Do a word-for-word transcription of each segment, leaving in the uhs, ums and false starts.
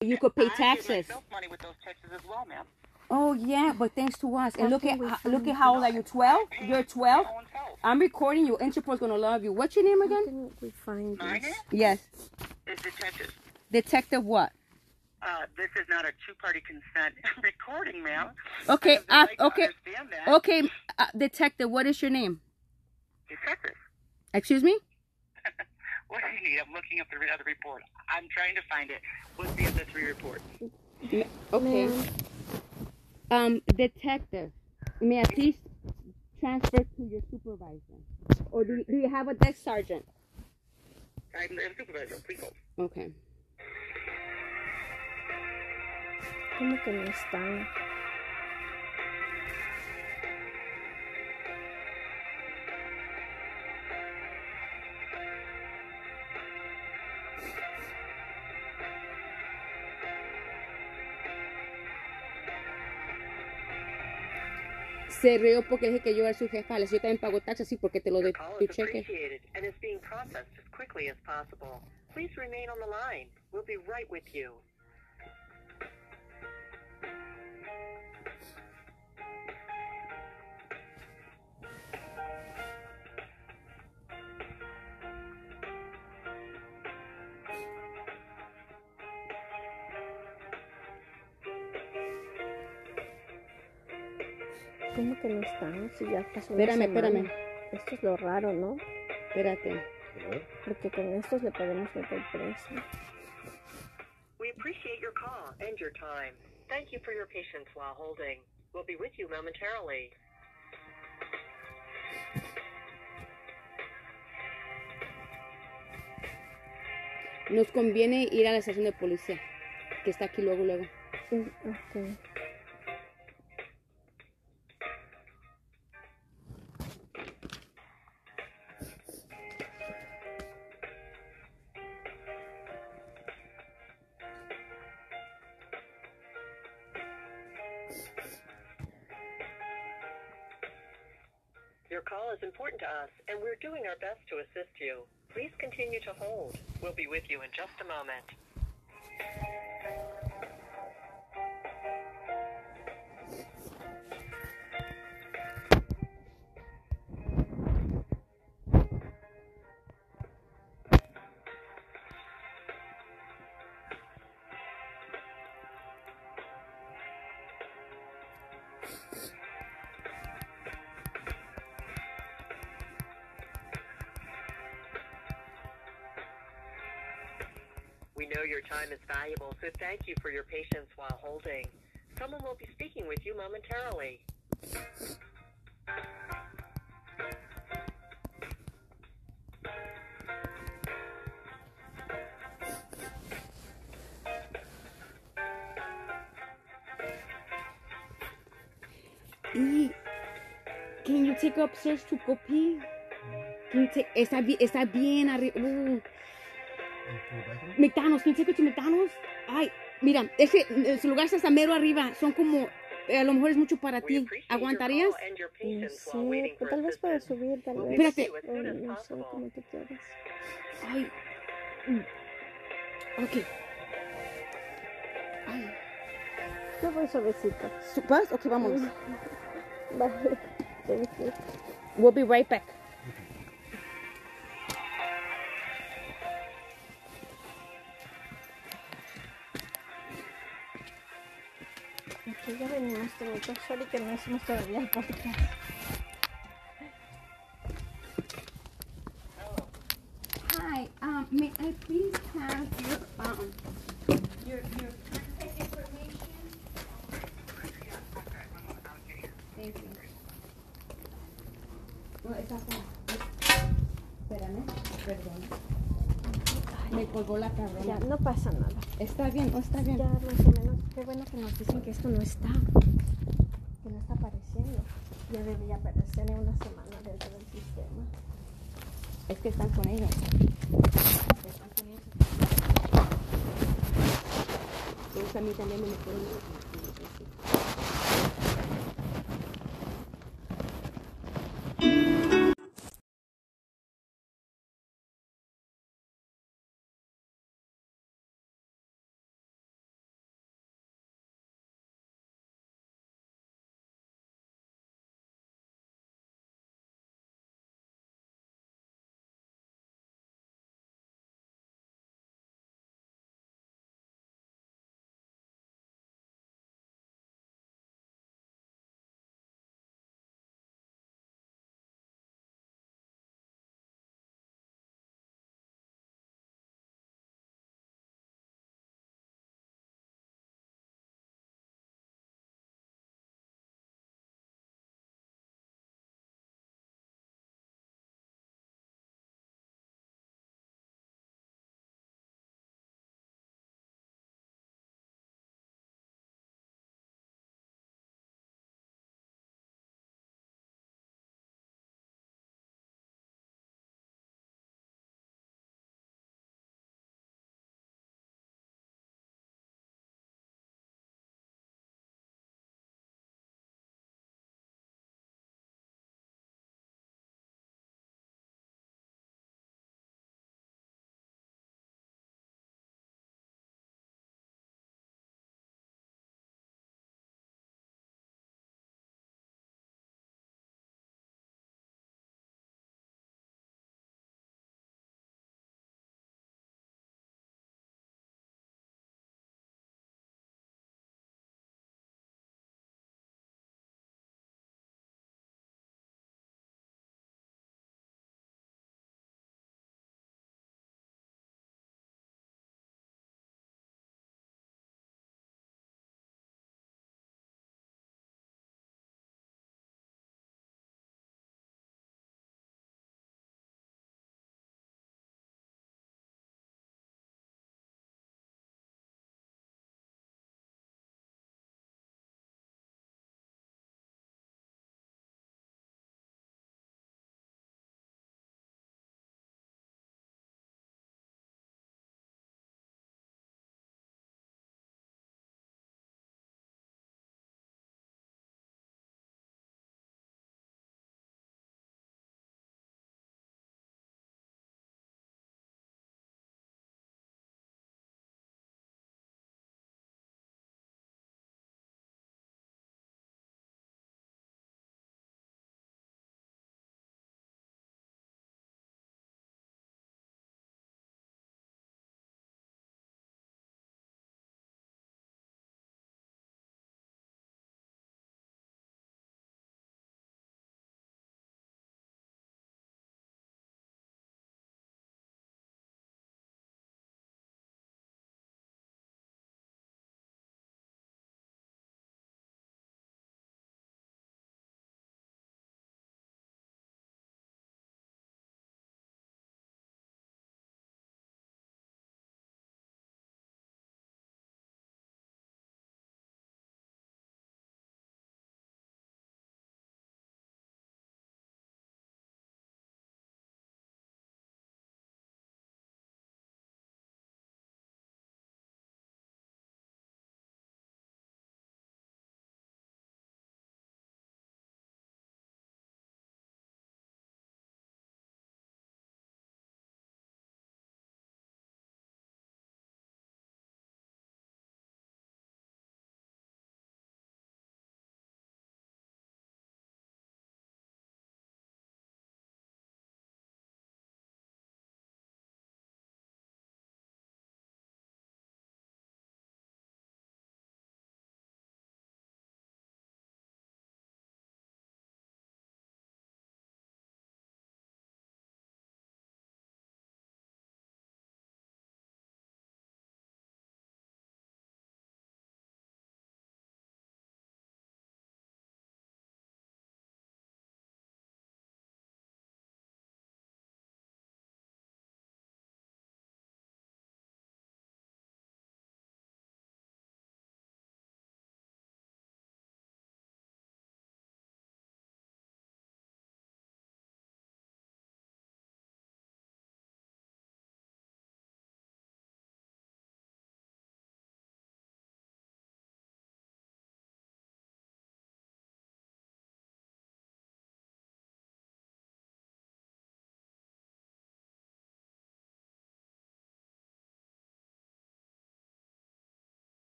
You could pay taxes. I make money with those taxes as well, ma'am. Oh yeah, but thanks to us. And look at look at how old are you? Twelve? You're twelve. I'm recording you. Interpol's gonna love you. What's your name again? How can we find this? Name? Yes. It's detective. Detective what? Uh, this is not a two-party consent recording, ma'am. Okay. I, like okay. Okay, uh, detective. What is your name? Detective. Excuse me. What do you need? I'm looking up the other report. I'm trying to find it. What's the other three reports? Okay. Um, detective, may I please transfer to your supervisor? Or do you, do you have a desk sergeant? I'm the supervisor. Please hold. Okay. ¿Cómo que no están? Se rió porque dije que yo era su jefa. Yo también pago taxes, sí, porque te lo doy tu cheque. ¿Cómo que no están? Si ya pasó una espérame, semana. Espérame. Esto es lo raro, ¿no? Espérate. Porque con estos le podemos meter preso. We appreciate your call and your time. Thank you for your patience while holding. We'll be with you momentarily. Nos conviene ir a la estación de policía, que está aquí luego, luego. Sí, ok. Your call is important to us, and we're doing our best to assist you. Please continue to hold. We'll be with you in just a moment. We know your time is valuable, so thank you for your patience while holding. Someone will be speaking with you momentarily. E, can you take upstairs to go pee? Can you take? Está bien, está bien arriba. McDonald's, ¿quién sabe que McDonald's? Ay, mira, es que su lugar está hasta mero arriba. Son como, eh, a lo mejor es mucho para ti. ¿Aguantarías? No sé, tal vez para subir, tal vez. Espérate. Ay, no sé cómo te quedas. Ay. Ok. Ay. Yo voy suavecito. ¿Vas? Ok, vamos. Vale. We'll be right back. Ya venimos con el profesor y que no hicimos todavía el podcast. Hi, um, may I please have your, um, your, your contact information? Thank you. No, está como... Espérame, perdón. Me colgó la cabrona. Ya, no pasa nada. Está bien, no está bien. Ya, más o menos. Qué bueno que nos dicen que esto no está, que no está apareciendo. Ya debería aparecer en una semana dentro del sistema. Es que están con ellos. Están con ellos. Entonces a mí también me metieron.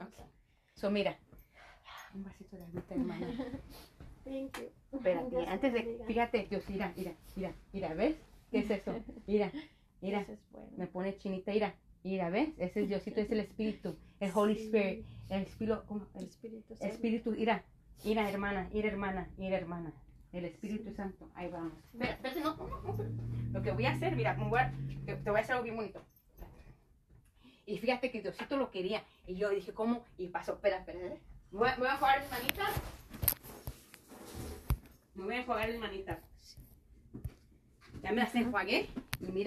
Okay. So, mira. Un vasito de agüita, hermana. Thank you. Espérate, gracias, antes de... Mira. Fíjate, yo, mira, mira, mira, mira, ¿ves? ¿Qué es eso? Mira, mira. Eso es bueno. Me pone chinita, mira. Mira, ¿ves? Ese es Diosito, es el Espíritu, el Holy sí. Spirit, el Espíritu, ¿cómo? El Espíritu Santo. Espíritu, mira, mira, hermana, mira, hermana, mira, hermana, el Espíritu sí. Santo, ahí vamos. Espera, espera, no, no, no, lo que voy a hacer, mira, voy a, te, te voy a hacer algo bien bonito. Y fíjate que Diosito lo quería, y yo dije, ¿cómo? Y pasó, espera, espera, voy a, voy a jugar las manitas, me voy a jugar las manitas, ya me las enjuagué, y mira.